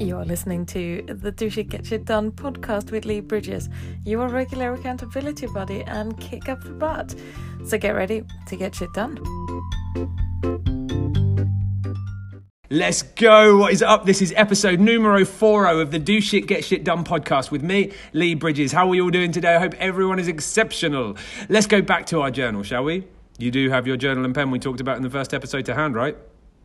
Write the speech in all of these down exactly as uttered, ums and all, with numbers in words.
You're listening to the Do Shit, Get Shit Done podcast with Lee Bridges, your regular accountability buddy and kick up the butt. So get ready to get shit done. Let's go. What is up? This is episode numero foro of the Do Shit, Get Shit Done podcast with me, Lee Bridges. How are you all doing today? I hope everyone is exceptional. Let's go back to our journal, shall we? You do have your journal and pen we talked about in the first episode to hand, right?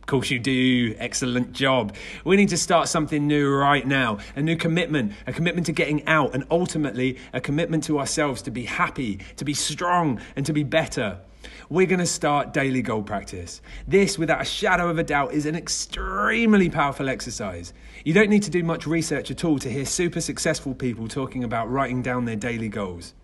Of course you do. Excellent job. We need to start something new right now. A new commitment, a commitment to getting out, and ultimately a commitment to ourselves to be happy, to be strong, and to be better. We're going to start daily goal practice. This, without a shadow of a doubt, is an extremely powerful exercise. You don't need to do much research at all to hear super successful people talking about writing down their daily goals.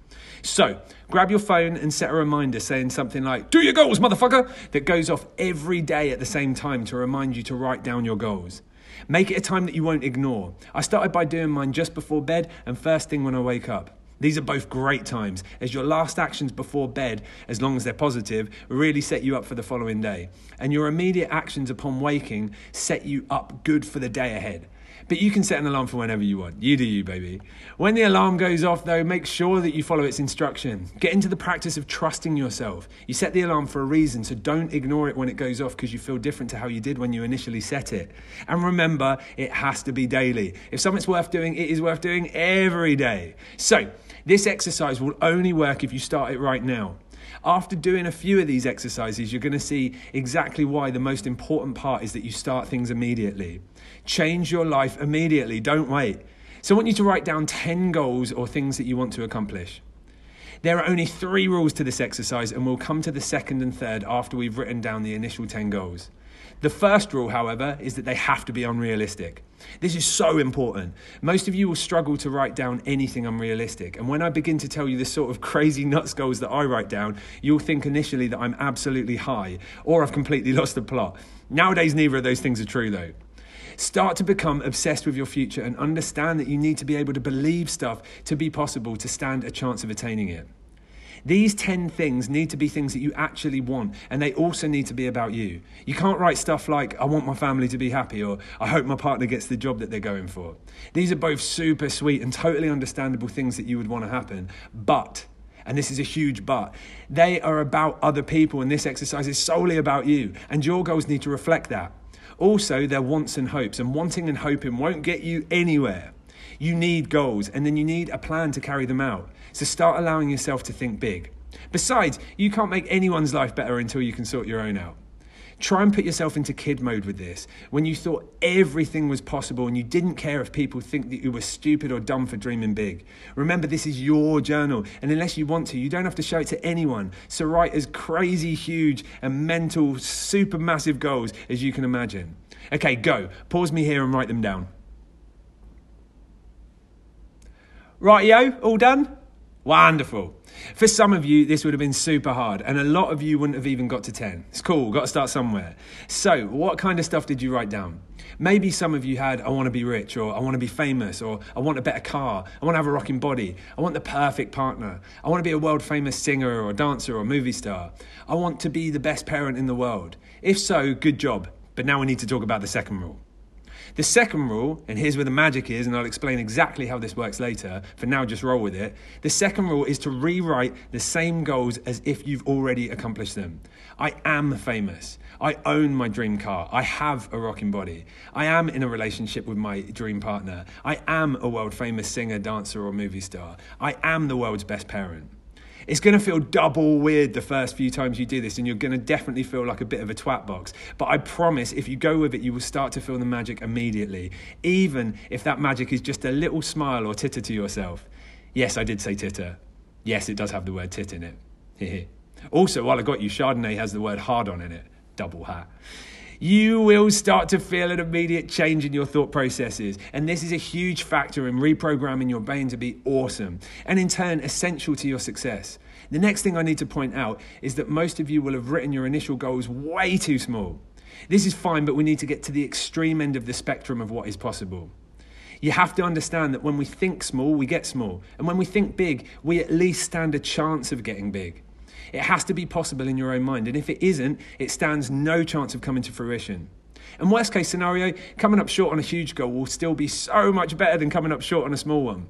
So, grab your phone and set a reminder saying something like, "Do your goals, motherfucker," that goes off every day at the same time to remind you to write down your goals. Make it a time that you won't ignore. I started by doing mine just before bed and first thing when I wake up. These are both great times, as your last actions before bed, as long as they're positive, really set you up for the following day. And your immediate actions upon waking set you up good for the day ahead. But you can set an alarm for whenever you want. You do you, baby. When the alarm goes off, though, make sure that you follow its instruction. Get into the practice of trusting yourself. You set the alarm for a reason, so don't ignore it when it goes off because you feel different to how you did when you initially set it. And remember, it has to be daily. If something's worth doing, it is worth doing every day. So, this exercise will only work if you start it right now. After doing a few of these exercises, you're going to see exactly why the most important part is that you start things immediately. Change your life immediately. Don't wait. So I want you to write down ten goals or things that you want to accomplish. There are only three rules to this exercise, and we'll come to the second and third after we've written down the initial ten goals. The first rule, however, is that they have to be unrealistic. This is so important. Most of you will struggle to write down anything unrealistic. And when I begin to tell you the sort of crazy nuts goals that I write down, you'll think initially that I'm absolutely high or I've completely lost the plot. Nowadays, neither of those things are true, though. Start to become obsessed with your future and understand that you need to be able to believe stuff to be possible to stand a chance of attaining it. These ten things need to be things that you actually want, and they also need to be about you. You can't write stuff like, "I want my family to be happy," or "I hope my partner gets the job that they're going for." These are both super sweet and totally understandable things that you would want to happen, but, and this is a huge but, they are about other people, and this exercise is solely about you, and your goals need to reflect that. Also, they're wants and hopes, and wanting and hoping won't get you anywhere. You need goals, and then you need a plan to carry them out. So start allowing yourself to think big. Besides, you can't make anyone's life better until you can sort your own out. Try and put yourself into kid mode with this. When you thought everything was possible and you didn't care if people think that you were stupid or dumb for dreaming big. Remember, this is your journal, and unless you want to, you don't have to show it to anyone. So write as crazy, huge, and mental, super massive goals as you can imagine. Okay, go. Pause me here and write them down. Rightio, all done? Wonderful. For some of you, this would have been super hard, and a lot of you wouldn't have even got to ten. It's cool, got to start somewhere. So, what kind of stuff did you write down? Maybe some of you had, "I want to be rich," or "I want to be famous," or "I want a better car," "I want to have a rocking body," "I want the perfect partner," "I want to be a world famous singer or dancer or movie star," "I want to be the best parent in the world." If so, good job. But now we need to talk about the second rule. The second rule, and here's where the magic is, and I'll explain exactly how this works later. For now, just roll with it. The second rule is to rewrite the same goals as if you've already accomplished them. I am famous. I own my dream car. I have a rocking body. I am in a relationship with my dream partner. I am a world famous singer, dancer, or movie star. I am the world's best parent. It's going to feel double weird the first few times you do this, and you're going to definitely feel like a bit of a twat box. But I promise, if you go with it, you will start to feel the magic immediately, even if that magic is just a little smile or titter to yourself. Yes, I did say titter. Yes, it does have the word tit in it. Also, while I got you, Chardonnay has the word hard on in it. Double hat. You will start to feel an immediate change in your thought processes. And this is a huge factor in reprogramming your brain to be awesome and in turn essential to your success. The next thing I need to point out is that most of you will have written your initial goals way too small. This is fine, but we need to get to the extreme end of the spectrum of what is possible. You have to understand that when we think small, we get small. And when we think big, we at least stand a chance of getting big. It has to be possible in your own mind, and if it isn't, it stands no chance of coming to fruition. And worst case scenario, coming up short on a huge goal will still be so much better than coming up short on a small one.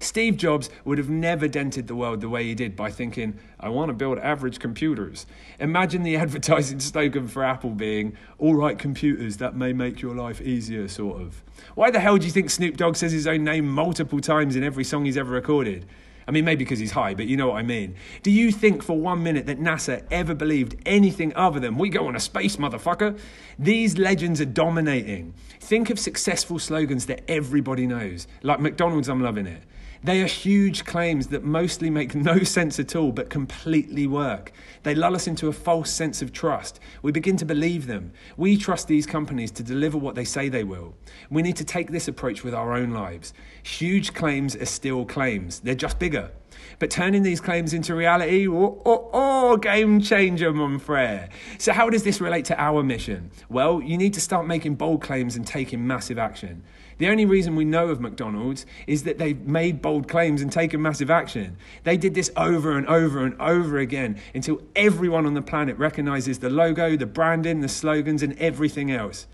Steve Jobs would have never dented the world the way he did by thinking, I want to build average computers. Imagine the advertising slogan for Apple being, all right computers, that may make your life easier, sort of. Why the hell do you think Snoop Dogg says his own name multiple times in every song he's ever recorded? I mean, maybe because he's high, but you know what I mean. Do you think for one minute that NASA ever believed anything other than, we go on a space, motherfucker? These legends are dominating. Think of successful slogans that everybody knows, like McDonald's, I'm loving it. They are huge claims that mostly make no sense at all, but completely work. They lull us into a false sense of trust. We begin to believe them. We trust these companies to deliver what they say they will. We need to take this approach with our own lives. Huge claims are still claims. They're just bigger. But turning these claims into reality, oh, oh, oh, game changer, mon frere. So how does this relate to our mission? Well, you need to start making bold claims and taking massive action. The only reason we know of McDonald's is that they've made bold claims and taken massive action. They did this over and over and over again until everyone on the planet recognizes the logo, the branding, the slogans, and everything else.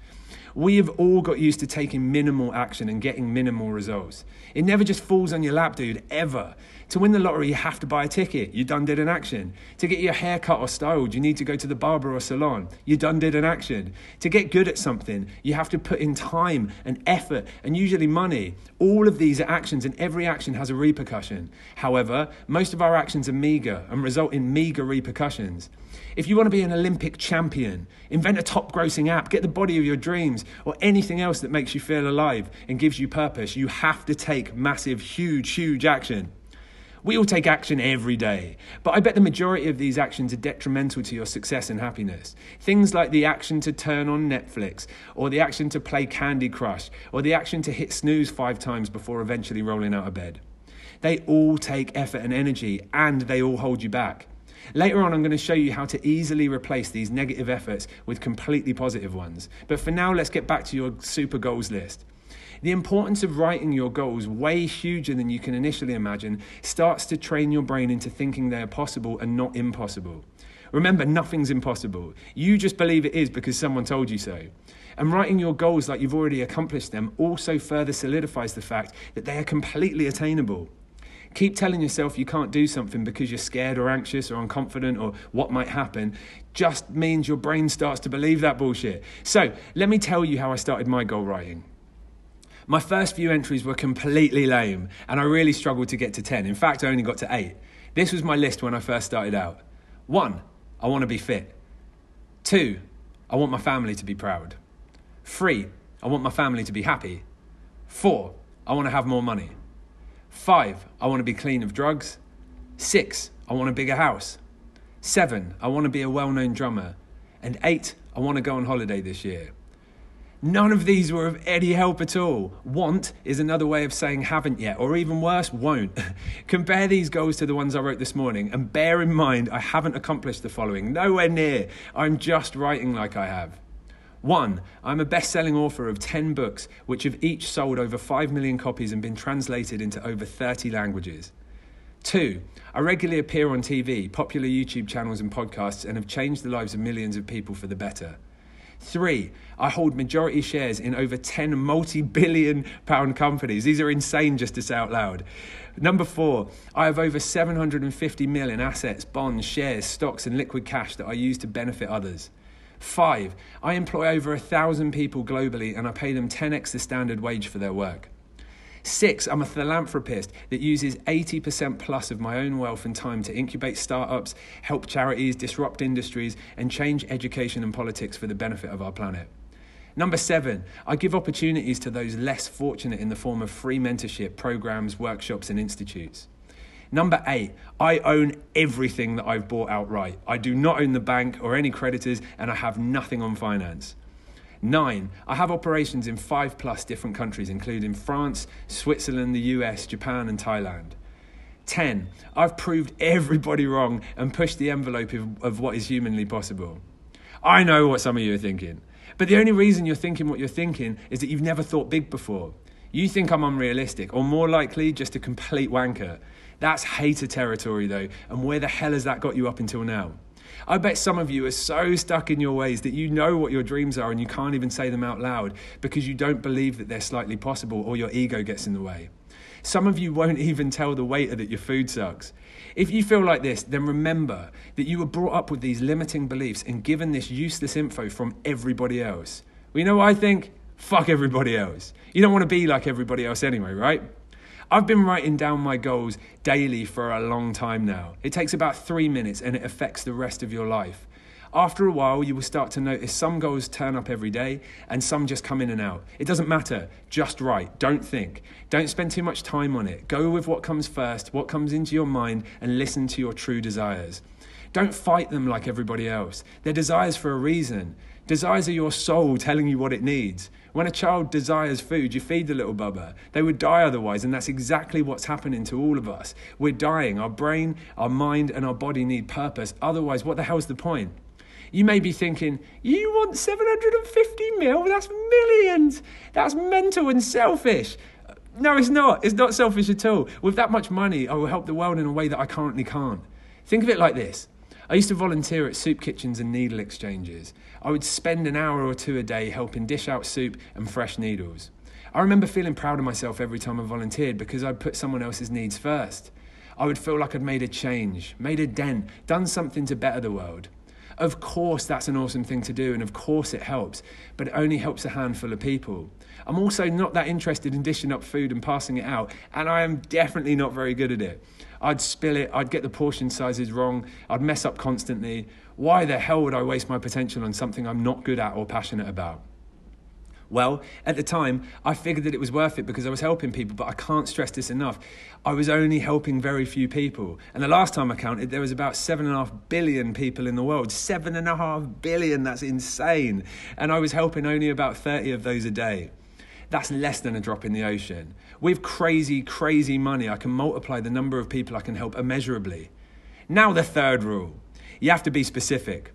We have all got used to taking minimal action and getting minimal results. It never just falls on your lap, dude, ever. To win the lottery, you have to buy a ticket. You done did an action. To get your hair cut or styled, you need to go to the barber or salon. You done did an action. To get good at something, you have to put in time and effort and usually money. All of these are actions and every action has a repercussion. However, most of our actions are meager and result in meager repercussions. If you want to be an Olympic champion, invent a top-grossing app, get the body of your dreams, or anything else that makes you feel alive and gives you purpose, you have to take massive, huge, huge action. We all take action every day, but I bet the majority of these actions are detrimental to your success and happiness. Things like the action to turn on Netflix, or the action to play Candy Crush, or the action to hit snooze five times before eventually rolling out of bed. They all take effort and energy, and they all hold you back. Later on, I'm going to show you how to easily replace these negative efforts with completely positive ones. But for now, let's get back to your super goals list. The importance of writing your goals, way huger than you can initially imagine, starts to train your brain into thinking they are possible and not impossible. Remember, nothing's impossible. You just believe it is because someone told you so. And writing your goals like you've already accomplished them also further solidifies the fact that they are completely attainable. Keep telling yourself you can't do something because you're scared or anxious or unconfident or what might happen just means your brain starts to believe that bullshit. So let me tell you how I started my goal writing. My first few entries were completely lame and I really struggled to get to ten. In fact, I only got to eight. This was my list when I first started out. One, I want to be fit. Two, I want my family to be proud. Three, I want my family to be happy. Four, I want to have more money. Five, I want to be clean of drugs. Six, I want a bigger house. Seven, I want to be a well-known drummer. And eight, I want to go on holiday this year. None of these were of any help at all. Want is another way of saying haven't yet, or even worse, won't. Compare these goals to the ones I wrote this morning, and bear in mind, I haven't accomplished the following. Nowhere near. I'm just writing like I have. One, I'm a best-selling author of ten books, which have each sold over five million copies and been translated into over thirty languages. Two, I regularly appear on T V, popular YouTube channels and podcasts, and have changed the lives of millions of people for the better. Three, I hold majority shares in over ten multi-billion pound companies. These are insane just to say out loud. Number four, I have over seven hundred fifty million in assets, bonds, shares, stocks, and liquid cash that I use to benefit others. Five, I employ over a thousand people globally and I pay them ten x the standard wage for their work. Six, I'm a philanthropist that uses eighty percent plus of my own wealth and time to incubate startups, help charities, disrupt industries, and change education and politics for the benefit of our planet. Number seven, I give opportunities to those less fortunate in the form of free mentorship, programs, workshops, and institutes. Number eight, I own everything that I've bought outright. I do not own the bank or any creditors, and I have nothing on finance. Nine, I have operations in five plus different countries, including France, Switzerland, the U S, Japan, and Thailand. Ten, I've proved everybody wrong and pushed the envelope of, of what is humanly possible. I know what some of you are thinking, but the only reason you're thinking what you're thinking is that you've never thought big before. You think I'm unrealistic, or more likely, just a complete wanker. That's hater territory though, and where the hell has that got you up until now? I bet some of you are so stuck in your ways that you know what your dreams are and you can't even say them out loud because you don't believe that they're slightly possible or your ego gets in the way. Some of you won't even tell the waiter that your food sucks. If you feel like this, then remember that you were brought up with these limiting beliefs and given this useless info from everybody else. Well, you know what I think? Fuck everybody else. You don't want to be like everybody else anyway, right? I've been writing down my goals daily for a long time now. It takes about three minutes and it affects the rest of your life. After a while, you will start to notice some goals turn up every day and some just come in and out. It doesn't matter. Just write. Don't think. Don't spend too much time on it. Go with what comes first, what comes into your mind, and listen to your true desires. Don't fight them like everybody else. They're desires for a reason. Desires are your soul telling you what it needs. When a child desires food, you feed the little bubba. They would die otherwise, and that's exactly what's happening to all of us. We're dying. Our brain, our mind, and our body need purpose. Otherwise, what the hell's the point? You may be thinking, you want seven hundred fifty mil? That's millions. That's mental and selfish. No, it's not. It's not selfish at all. With that much money, I will help the world in a way that I currently can't. Think of it like this. I used to volunteer at soup kitchens and needle exchanges. I would spend an hour or two a day helping dish out soup and fresh needles. I remember feeling proud of myself every time I volunteered because I'd put someone else's needs first. I would feel like I'd made a change, made a dent, done something to better the world. Of course, that's an awesome thing to do, and of course it helps, but it only helps a handful of people. I'm also not that interested in dishing up food and passing it out, and I am definitely not very good at it. I'd spill it, I'd get the portion sizes wrong, I'd mess up constantly. Why the hell would I waste my potential on something I'm not good at or passionate about? Well, at the time, I figured that it was worth it because I was helping people, but I can't stress this enough. I was only helping very few people. And the last time I counted, there was about seven and a half billion people in the world. Seven and a half billion, that's insane. And I was helping only about thirty of those a day. That's less than a drop in the ocean. With crazy, crazy money, I can multiply the number of people I can help immeasurably. Now the third rule, you have to be specific.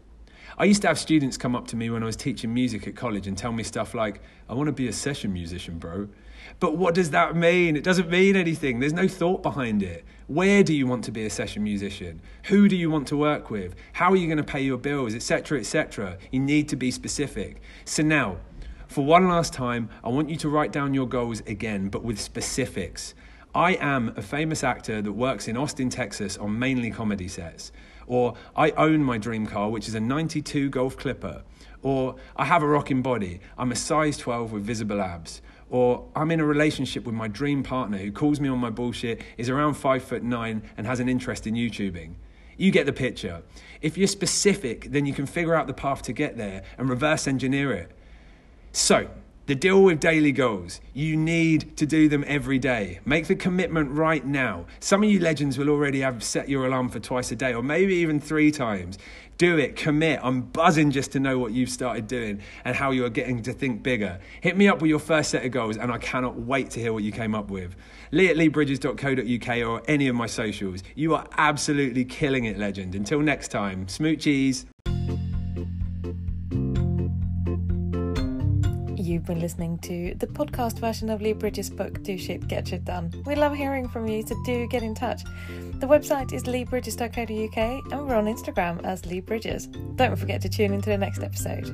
I used to have students come up to me when I was teaching music at college and tell me stuff like, I want to be a session musician, bro. But what does that mean? It doesn't mean anything. There's no thought behind it. Where do you want to be a session musician? Who do you want to work with? How are you going to pay your bills, et cetera, et cetera? You need to be specific. So now, for one last time, I want you to write down your goals again, but with specifics. I am a famous actor that works in Austin, Texas on mainly comedy sets. Or I own my dream car, which is a ninety-two Golf Clipper. Or I have a rocking body. I'm a size twelve with visible abs. Or I'm in a relationship with my dream partner who calls me on my bullshit, is around five foot nine and has an interest in YouTubing. You get the picture. If you're specific, then you can figure out the path to get there and reverse engineer it. So, the deal with daily goals, you need to do them every day. Make the commitment right now. Some of you legends will already have set your alarm for twice a day or maybe even three times. Do it, commit. I'm buzzing just to know what you've started doing and how you're getting to think bigger. Hit me up with your first set of goals and I cannot wait to hear what you came up with. Lee at lee bridges dot co dot u k or any of my socials. You are absolutely killing it, legend. Until next time, smoochies. You've been listening to the podcast version of Lee Bridges' book, Do Shit, Get Shit Done. We love hearing from you, so do get in touch. The website is lee bridges dot co dot u k and we're on Instagram as Lee Bridges. Don't forget to tune into the next episode.